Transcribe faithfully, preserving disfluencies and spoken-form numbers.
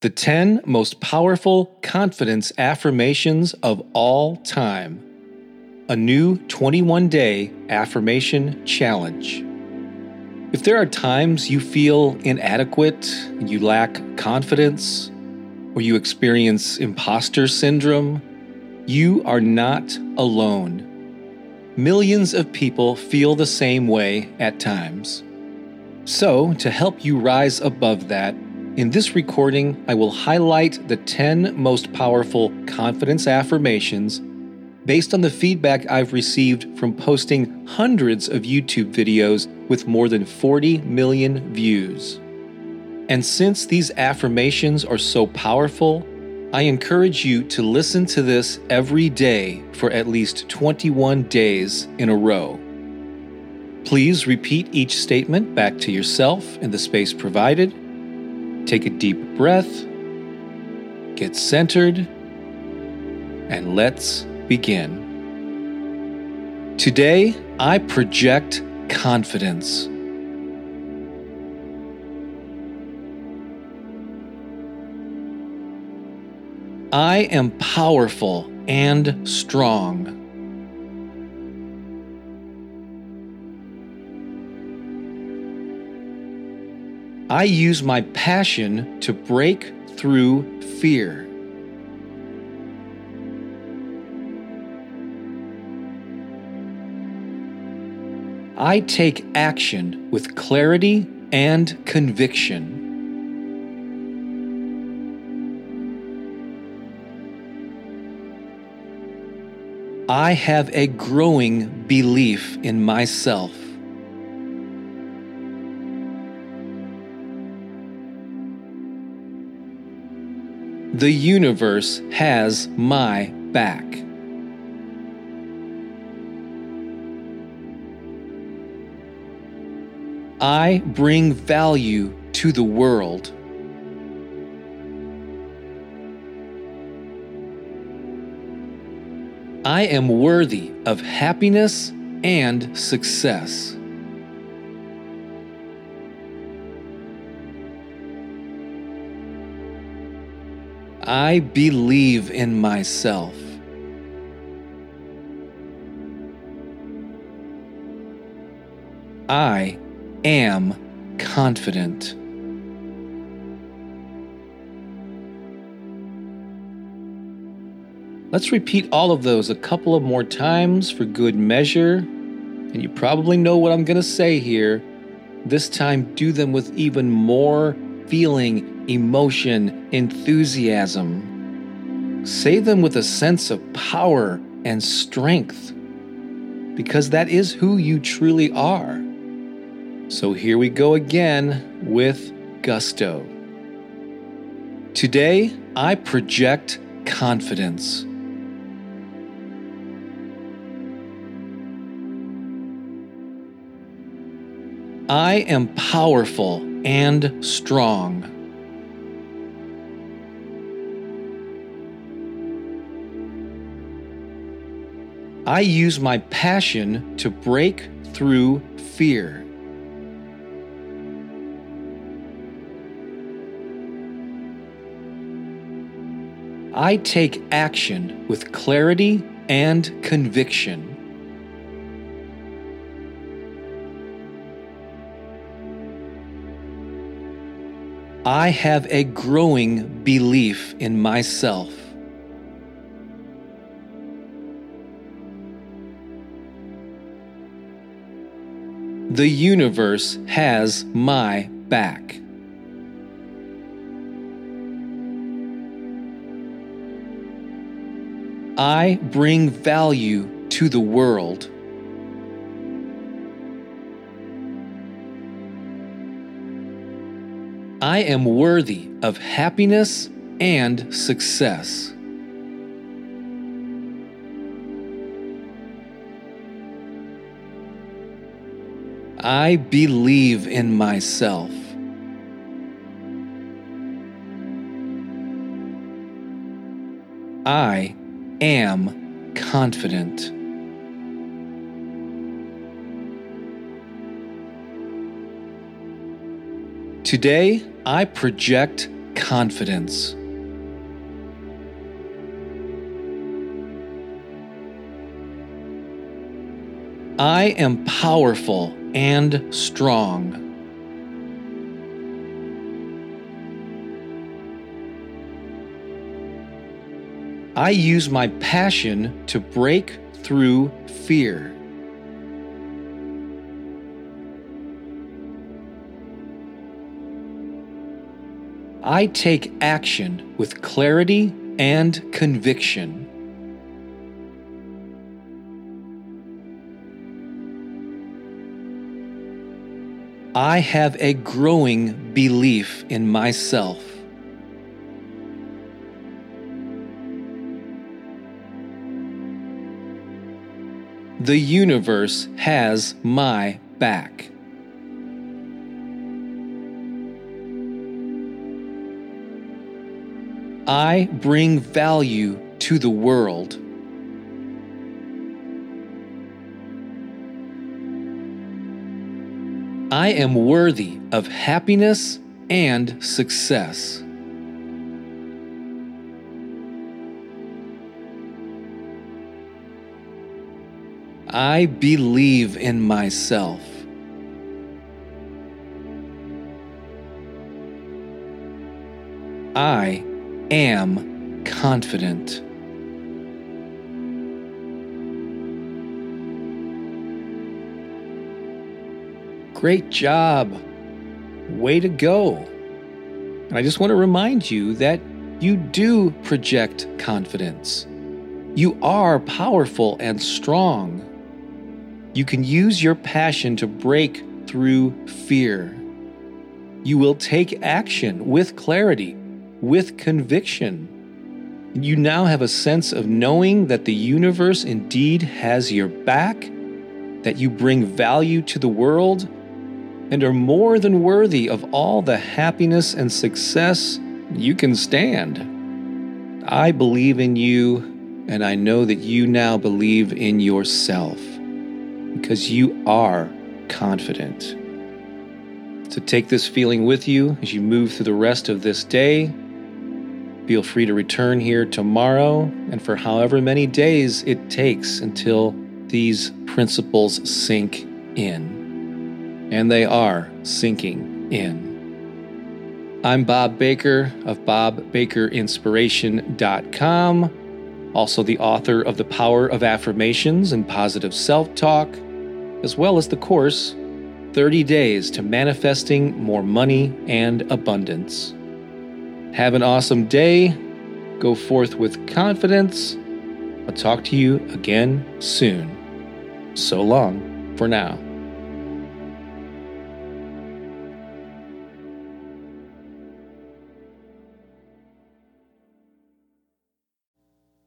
The ten most powerful confidence affirmations of all time. A new twenty-one day affirmation challenge. If there are times you feel inadequate, and you lack confidence, or you experience imposter syndrome, you are not alone. Millions of people feel the same way at times. So, to help you rise above that, in this recording, I will highlight the ten most powerful confidence affirmations based on the feedback I've received from posting hundreds of YouTube videos with more than forty million views. And since these affirmations are so powerful, I encourage you to listen to this every day for at least twenty-one days in a row. Please repeat each statement back to yourself in the space provided. Take a deep breath, get centered, and let's begin. Today, I project confidence. I am powerful and strong. I use my passion to break through fear. I take action with clarity and conviction. I have a growing belief in myself. The universe has my back. I bring value to the world. I am worthy of happiness and success. I believe in myself. I am confident. Let's repeat all of those a couple of more times for good measure. And you probably know what I'm going to say here. This time, do them with even more feeling, emotion, enthusiasm. Say them with a sense of power and strength, because that is who you truly are. So here we go again with gusto. Today, I project confidence. I am powerful and strong. I use my passion to break through fear. I take action with clarity and conviction. I have a growing belief in myself. The universe has my back. I bring value to the world. I am worthy of happiness and success. I believe in myself. I am confident. Today, I project confidence. I am powerful and strong. I use my passion to break through fear. I take action with clarity and conviction. I have a growing belief in myself. The universe has my back. I bring value to the world. I am worthy of happiness and success. I believe in myself. I am confident. Great job. Way to go. And I just want to remind you that you do project confidence. You are powerful and strong. You can use your passion to break through fear. You will take action with clarity, with conviction. You now have a sense of knowing that the universe indeed has your back, that you bring value to the world, and are more than worthy of all the happiness and success you can stand. I believe in you, and I know that you now believe in yourself because you are confident. So take this feeling with you as you move through the rest of this day. Feel free to return here tomorrow and for however many days it takes until these principles sink in. And they are sinking in. I'm Bob Baker of Bob Baker Inspiration dot com, also the author of The Power of Affirmations and Positive Self-Talk, as well as the course, thirty days to Manifesting More Money and Abundance. Have an awesome day. Go forth with confidence. I'll talk to you again soon. So long for now.